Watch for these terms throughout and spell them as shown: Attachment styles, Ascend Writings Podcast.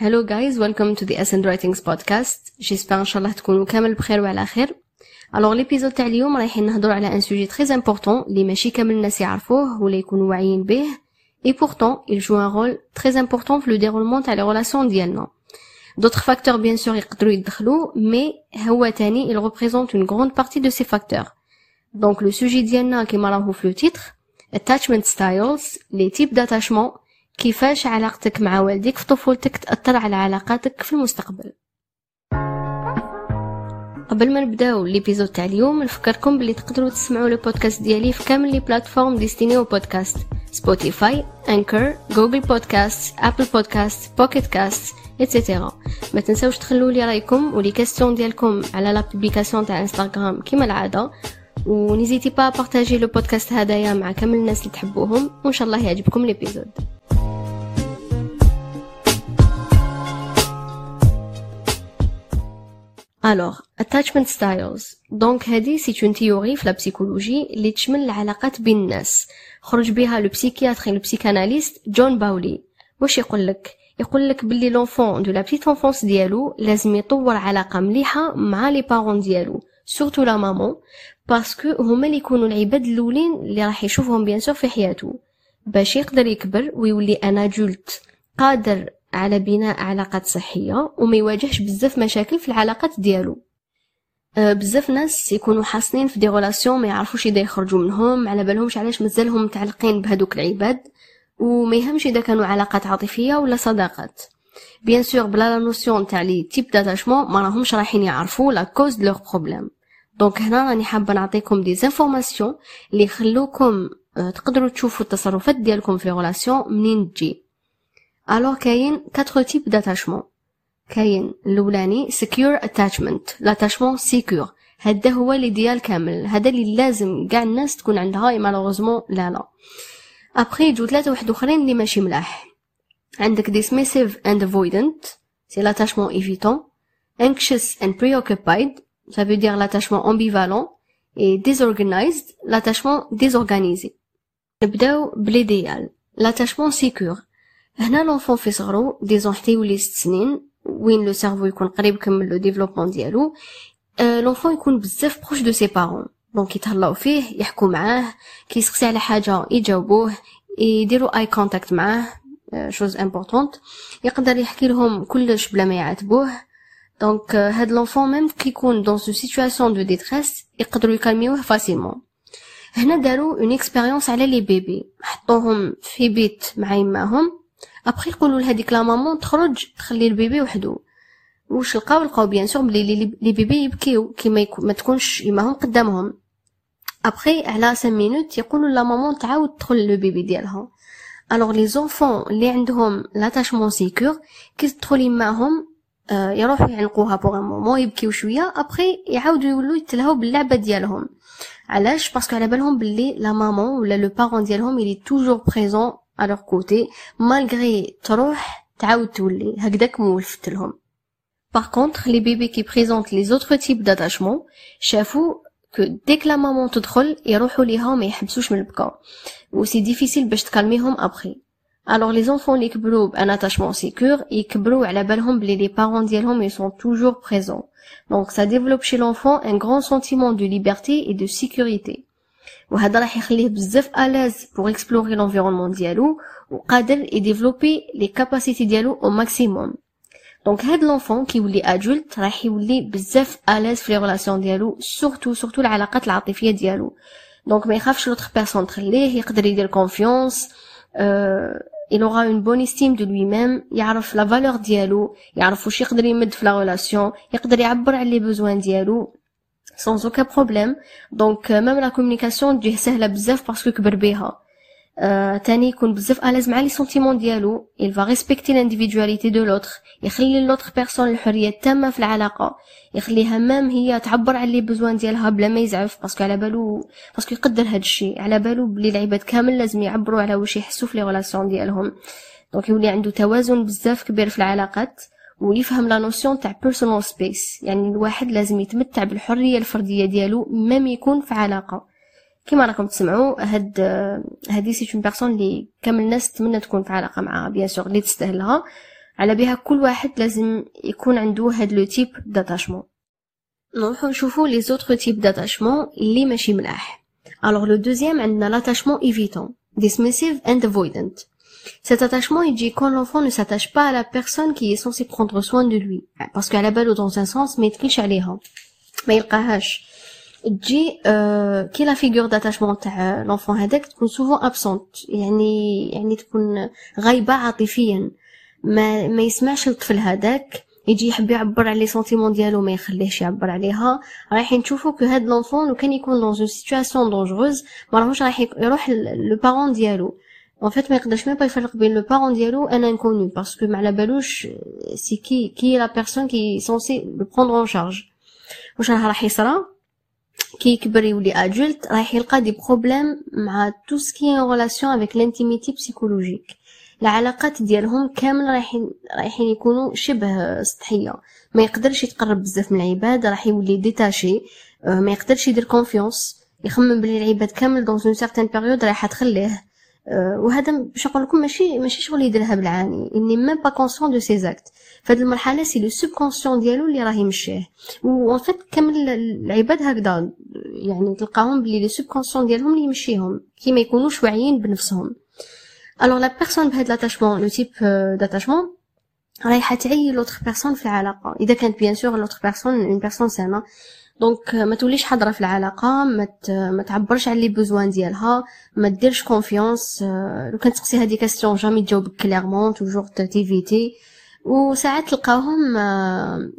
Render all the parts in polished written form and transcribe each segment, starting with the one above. Hello guys, welcome to the Ascend Writings Podcast. J'espère ان شاء الله تكونوا كامل بخير وعلى خير. Alors l'épisode تاع اليوم رايحين نهضروا على un sujet très important اللي ماشي كامل الناس يعرفوه ولا يكونوا واعيين به. Et pourtant, il joue un rôle très important في le déroulement تاع les relations ديالنا. D'autres facteurs bien sûr يقدروا يدخلوا, mais هو تاني il représente une grande partie de ces facteurs. Donc le sujet ديالنا كما راهو في le titre, Attachment styles, les types d'attachement. كيفاش علاقتك مع والديك في طفولتك تأثر على علاقاتك في المستقبل. قبل ما نبداو الابيزود تاع اليوم نفكركم باللي تقدروا تسمعوا البودكاست ديالي في كامل لي بلاتفورم ديستينيو بودكاست, سبوتيفاي, انكر, جوجل بودكاست, ابل بودكاست, بوكيت كاست اتسيتيرا. ما تنساوش تخلوا لي رايكم ولي كاستيون ديالكم على لا بوبليكاسيون تاع انستغرام كما العاده, ونيزيتي با بارطاجي لو بودكاست هدايا مع كامل الناس اللي تحبوهم, وان شاء الله يعجبكم الابيزود. Alors, attachment styles. Donc, هذه c'est une théorie في la psychologie اللي تشمل العلاقات بين الناس. خرج بها le psychiatre et le psychanalyste John Bowlby. واش يقول لك باللي l'enfant de la petite enfance ديالو لازم يطور علاقة مليحة مع les parents ديالو, surtout la maman, parce que هما اللي يكونوا العباد الاولين اللي راح يشوفهم bien sûr في حياته, باش يقدر يكبر ويولي un adulte قادر على بناء علاقات صحية وما يواجهش بزاف مشاكل في العلاقات ديالو. بزاف ناس يكونوا حاصلين في دي غولاسيون ما يعرفوش اذا يخرجوا منهم, على بالهمش علاش مازالهم متعلقين بهذوك العباد, وما يهمش اذا كانوا علاقات عاطفية ولا صداقات. بيان سور بلا لا نوسيون تاع لي تيب داتاشمون ما راهمش رايحين يعرفوا لا كوز دو لور بروبليم. دونك هنا راني حابه نعطيكم دي زانفورماسيون اللي يخلوكم تقدروا تشوفوا التصرفات ديالكم في لي غولاسيون منين تجي. الو كاين 4 تيب داتاشمون. كاين الاولاني سكيور اتاتشمنت, لاتاشمون سيكور, هذا هو اللي ديال كامل, هذا اللي لازم كاع الناس تكون عندها اي مالوغوزمون. لا ابري يجو ثلاثه واحد اخرين اللي ماشي ملاح. عندك dismissive and avoidant, c'est l'attachement évitant, anxious and preoccupied, ça veut dire l'attachement ambivalent, et disorganized, l'attachement désorganisé. نبداو بالديال l'attachement secure. هنا لونفون في صغرو ديزون حتى يولي 6 سنين وين لو سيرفو يكون قريب كمل لو ديفلوبمون ديالو, لونفون يكون بزاف بروش دو سي بارون, دونك يتهلاو فيه, يحكوا معاه, كيسقسي على حاجه يجاوبوه, يديروا اي كونتاكت معاه, شوز امبورطونط, يقدر يحكي لهم كلش بلا ما يعاتبوه. دونك هاد لونفون ميم كيكون دون سو سيتوياسيون دو ديتريس يقدروا يكالميوه فاسيلمون. هنا داروا اون اكسبيريونس على لي بيبي, حطوهم في بيت مع يماهم, ابخي يقولوا لهذيك لا مامون تخرج تخلي البيبي وحده. واش لقاو بيان سور بلي لي بيبي يبكيو كي ما تكونش يماهم قدامهم. ابخي على 5 مينوت يقولوا لا مامون تعاود تدخل لو بيبي ديالها. الوغ لي زونفون اللي عندهم لاتاشمون سيكور كي تدخل يماهم يروحوا يعلقوها بوغ ان مومون, يبكيو شويه, ابخي يعاودوا يولوا يتلهوا باللعبه ديالهم. علاش؟ باسكو على بالهم بلي لا مامون ولا لو بارون ديالهم يلي توجور بريزون à leur côté malgré تروح تعاود تولي هكذاك مولفت لهم. Par contre les bébés qui présentent les autres types d'attachement شافوا que dès que la maman تدخل يروحوا ليها ما يحبسوش من البكاء, و سي ديفيسيل باش تكالميهم ابري. Alors les enfants اللي كبروا بان attachement sécure يكبروا على بالهم بلي les parents ديالهم ils sont toujours présents, donc ça développe chez l'enfant un grand sentiment de liberté et de sécurité, وهذا راح يخليه بزاف الاز بور اكسبلوري لونفيرونمون ديالو, وقادر يديفلوبي لي كاباسيتي ديالو او ماكسيموم. دونك هاد لونفون كيولي ادولت راح يولي بزاف الاز في لي ريلاسيون ديالو, سورتو العلاقات العاطفيه ديالو. دونك ما يخافش لوتر بيرسون تخليه, يقدر يدير كونفيونس, il aura une bonne estime de lui-même, يعرف لا فالور ديالو, يعرف واش يقدر يمد في لا ريلاسيون, يقدر يعبر على لي بوزوان ديالو sans aucun problème. Donc même la communication تجيه سهله بزاف parce que كبر بها. تاني يكون بزاف الاز مع لي سنتيمون ديالو, il va respecter l'individualité de l'autre, يخلي l'autre personne الحريه التامه في العلاقه, يخليها مام هي تعبر على لي بوزوان ديالها بلا ما يزعف, باسكو على بالو باسكو يقدر هاد الشيء, على بالو بلي العباد كامل لازم يعبروا على واش يحسوا في لي ريلاسيون ديالهم. دونك يولي عنده توازن بزاف كبير في العلاقات, ويفهم لا نوسيون تاع بيرسونال سبيس, يعني الواحد لازم يتمتع بالحريه الفرديه ديالو ميم يكون في علاقه. كما راكم تسمعوا هادي سي اون بيرسون لي كامل الناس تمنى تكون في علاقه معها, بيان سور لي تستاهلها, على بها كل واحد لازم يكون عنده هاد لو تيب داتاشمون. نروحو نشوفو لي زوتر تيب داتاشمون اللي ماشي ملاح. الوغ لو دوزيام عندنا لاتاشمون ايفيتون dismissive and avoidant. Cet attachement, il dit quand l'enfant ne s'attache pas à la personne qui est censée prendre soin de lui. Parce qu'à la balle ou dans un sens, maîtrise à l'éran. Mais il cache. Il dit, que la figure d'attachement à l'enfant hadek, est souvent absente. يعني تكون غايبة عاطفيا. ما يسمعش الطفل هذاك. يجي يحب يعبر على لي سنتيمون ديالو ما يخليهش يعبر عليها. رايحين نشوفوا كو هاد لونفون لو كان يكون دون اون سيتواسيون دونجوروز ما راهوش رايح يروح لو بارون ديالو. ان فيت ما يقدرش ما يفرق بين لو بارون ديالو انا انكوني باسكو ما على بالوش سي كي لا بيرسون كي سونسي لو بروندر ان شارج. واش راح يصرا كي يكبر يولي ادولت رايح يلقى دي بروبليم مع تو سكي ان ريلاسيون افيك لانتيميتي بسيكولوجيك. العلاقات ديالهم كامل رايحين يكونوا شبه سطحيه. ما يقدرش يتقرب بزاف من العباد، راح يولي ديتاشي، ما يقدرش يدير كونفيونس، يخمم بلي العباد كامل دون اون سيرتين بيريود رايحه تخليه. وهذا باش نقول لكم ماشي شغل يديرها بالعاني، اني ميم با كونسيون دو سي زاكت. فهاد المرحله سي لو سوب كونسيون ديالو اللي راه يمشيه. وان فيت كامل العباد هكذا، يعني تلقاهم بلي لو سوب كونسيون ديالهم اللي يمشيهم كي ما يكونوش واعيين بنفسهم. Alors la personne بهذا l'attachement, le type d'attachement, رايحة تعي l'autre personne في العلاقة. إذا كانت bien sûr l'autre personne une personne سامة. Donc ما توليش حاضرة في العلاقة، ما تعبرش على لي besoin ديالها، ما تديرش confiance. لو كانت تسقسي هذه question jamais تجاوبك clairement، toujours t'éviter. وساعات تلقاهم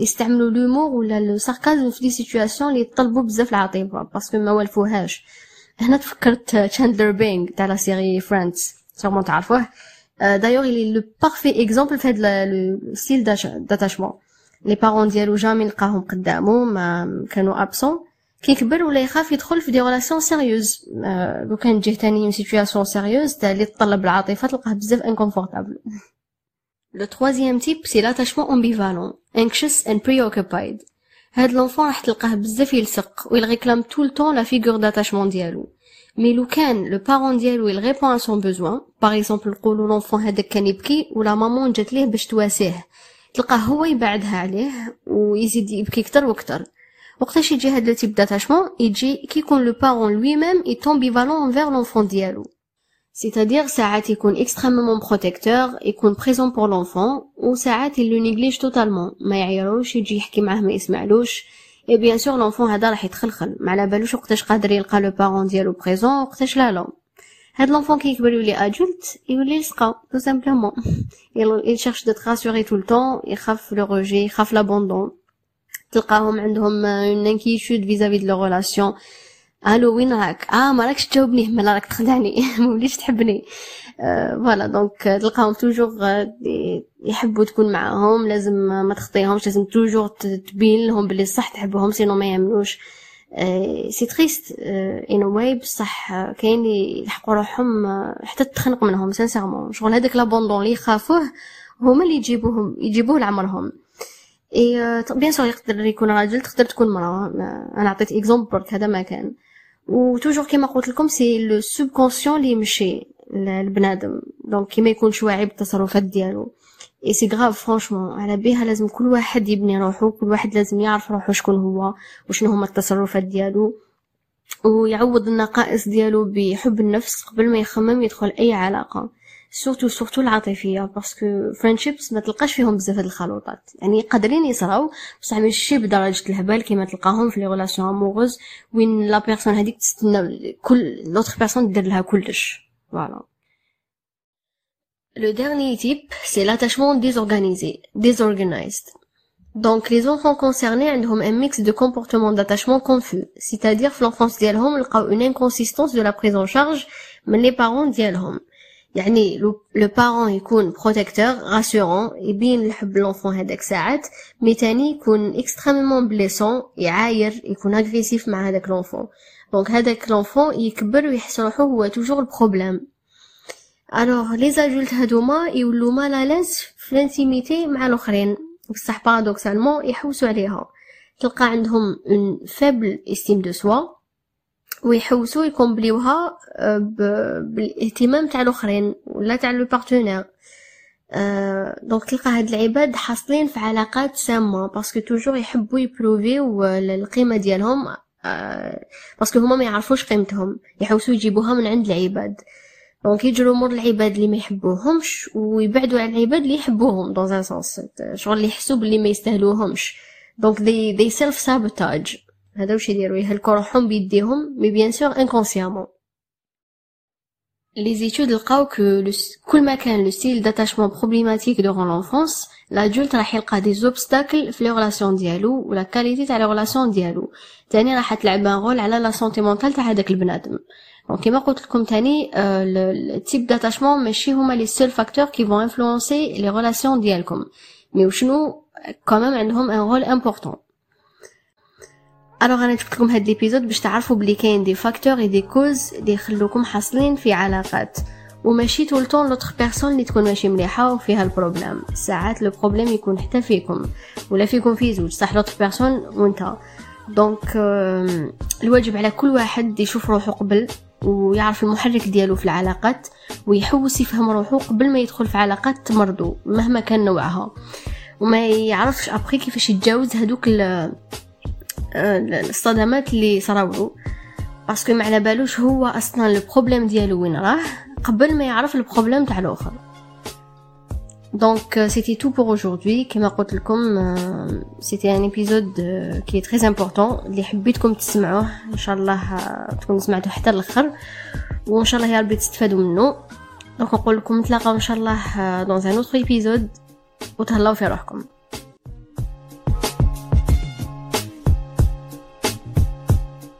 يستعملوا l'humour ولا le sarcasme في دي situations اللي يطلبوا بزاف العاطفة باسكو ما والفوهاش. هنا تفكرت تشاندلر بينغ تاع لا سيري فريندز. sûrement تعرفوه. D'ailleurs il est le parfait exemple في هذا le style d'attachement. Les parents ديالو جامي لقاهم قدامو ما كانوا absent. كيكبر ولا يخاف يدخل في دي ريلاسيون سيريوز. لو كان جه ثاني سيتوياسيون سيريوز تاع اللي تطلب العاطفه تلقاه بزاف انكونفورتابل. Le troisième type c'est l'attachement ambivalent, anxious and preoccupied. هاد لونفون راح تلقاه بزاف يلصق ويلغيكلام tout le temps la figure d'attachement ديالو. Mais لو كان le parent ديالو il répond à son besoin, par exemple نقولوا l'enfant هذاك كان يبكي ولا مامون جات ليه باش تواسيه، تلقاه هو يبعدها عليه ويزيد يبكي كتر وكتر. وقتاش يجي هاد لو تيب داتاشمون؟ يجي كي يكون le parent lui-même est ambivalent envers l'enfant ديالو. C'est-à-dire ساعات يكون extrêmement protecteur, يكون présent pour l'enfant, وساعات il le néglige totalement. ما يعيروش، يجي يحكي معاه ما يسمعلوش. Et bien sûr l'enfant هذا راح يتخلخل، ما على بالوش وقتاش قادر يلقى لو بارون ديالو بريزون وقتاش لا. هاد لونفون كي يكبر يولي ادولت يولي يلصقا تو سامبلومون. il cherche d'être rassuré tout le temps، يخاف لو روجي، يخاف لابوندون. تلقاهم عندهم اون انكيتود فيزافي دو لو ريلاسيون. الو وين راك؟ ما راكش تجاوبني، هما راك تخدعني، ما وليتش تحبني. فوالا دونك تلقاهم توجور يحبوا تكون معاهم، لازم ما تخطيهمش، لازم توجور تبين لهم بلي صح تحبهم سينو ما يعملوش. سي تريست ان واي، بصح كاين اللي يلحقوا روحهم حتى تخنق منهم سانسيرمون. شغل هذاك لابوندون اللي يخافوه هما اللي يجيبوه لعمرهم. اي بيان سور يقدر يكون راجل، تقدر تكون مراه. انا عطيت اكزامبل برك، هذا ما كان. وتوجور كيما قلت لكم سي لو سوبكونسيون اللي يمشي البنادم، دونك كيما يكونش واعي بالتصرفات ديالو. اي سي غراف فرانشمون، على بها لازم كل واحد يبني روحو، كل واحد لازم يعرف روحو شكون هو وشنو هما التصرفات ديالو، ويعوض النقائص ديالو بحب النفس قبل ما يخمم يدخل اي علاقه، سورتو العاطفيه. باسكو فريندشيبس ما تلقاش فيهم بزاف هاد الخلوطات، يعني قادرين يصراو بصح ماشي بدرجه الهبال كيما تلقاهم في لي ريلاسيون اموروز وين لا بيرسون هذيك تستنى كل لوتر بيرسون دير لها كلش. فوالا le dernier type c'est l'attachement désorganisé. Donc les enfants concernés عندهم un mix de comportements d'attachement confus, c'est-à-dire في l'enfance ديالهم لقاو une inconsistance de la prise en charge من les parents ديالهم. يعني le parent يكون protecteur rassurant يبين الحب للانفون هذاك ساعات، مي تاني يكون extrêmement blessant يعاير، يكون agressif مع هذاك للانفون. دونك هذاك للانفون يكبر ويحس روحو هو توجور البروبليم. الوغ لي زادولت هادوما يولو مالالاز في الانتيميتي مع الاخرين، بصح بارادوكسالمون يحوسوا عليها. تلقى عندهم اون فابل استيم دو سوا ويحوسوا يكومبليوها بالاهتمام تاع الاخرين ولا تاع لو بارتنير. دونك تلقى هاد العباد حاصلين في علاقات سامه باسكو توجور يحبوا يبروفيو القيمه ديالهم باسكو هما ما يعرفوش قيمتهم، يحوسوا يجيبوها من عند العباد. دونك يجرو مور العباد اللي ما يحبوهمش ويبعدوا على العباد اللي يحبوهم دون ان سونس، شغل اللي يحسوا باللي ما يستاهلوهمش. دونك دي سيلف سابوتاج، هذا واش يديروا، يهلكوا روحهم بيديهم مي بيان سور انكونسيامون. Les études لقاو que كل ما كان le style d'attachement problématique durant l'enfance, l'adulte راح يلقى des obstacles في les relations ديالو ولا qualité تاع les relations ديالو. تاني راح تلعب ان رول على la santé mentale تاع هذاك البنادم. دونك كما قلت لكم تاني التيب داتاشمون ماشي هما لي سول فاكتور كي فون انفلونسي les relations ديالكم، مي وشنو كامم عندهم ان رول امبورطون. الوغ انا جبت لكم هاد ليبيزود باش تعرفوا بلي كاين دي فاكتور اي دي كوز اللي يخلوكم حاصلين في علاقات، وماشي طول طون لوتر بيرسون اللي تكون ماشي مليحه وفيها البروبليم. ساعات لو بروبليم يكون حتى فيكم ولا فيكم في زوج، صح لوتر بيرسون وانت. دونك الواجب على كل واحد يشوف روحه قبل ويعرف المحرك ديالو في العلاقات ويحوس يفهم روحه قبل ما يدخل في علاقات تمرضو مهما كان نوعها، وما يعرفش ابري كيفاش يتجاوز هذوك الصدمات اللي صراولو، باسكو ما على بالوش هو اصلا البروبليم ديالو وين راه قبل ما يعرف البروبليم تاع الاخر. دونك سيتي تو بور اجوردي، كما قلت لكم سيتي ان ايبيزود كي تري امبورطون اللي حبيتكم تسمعوه، ان شاء الله تكونوا سمعتوه حتى الاخر وان شاء الله يا ربي تستفادوا منه. دونك نقول لكم نتلاقاو ان شاء الله دون ان اوتر ايبيزود وتهلاو في روحكم.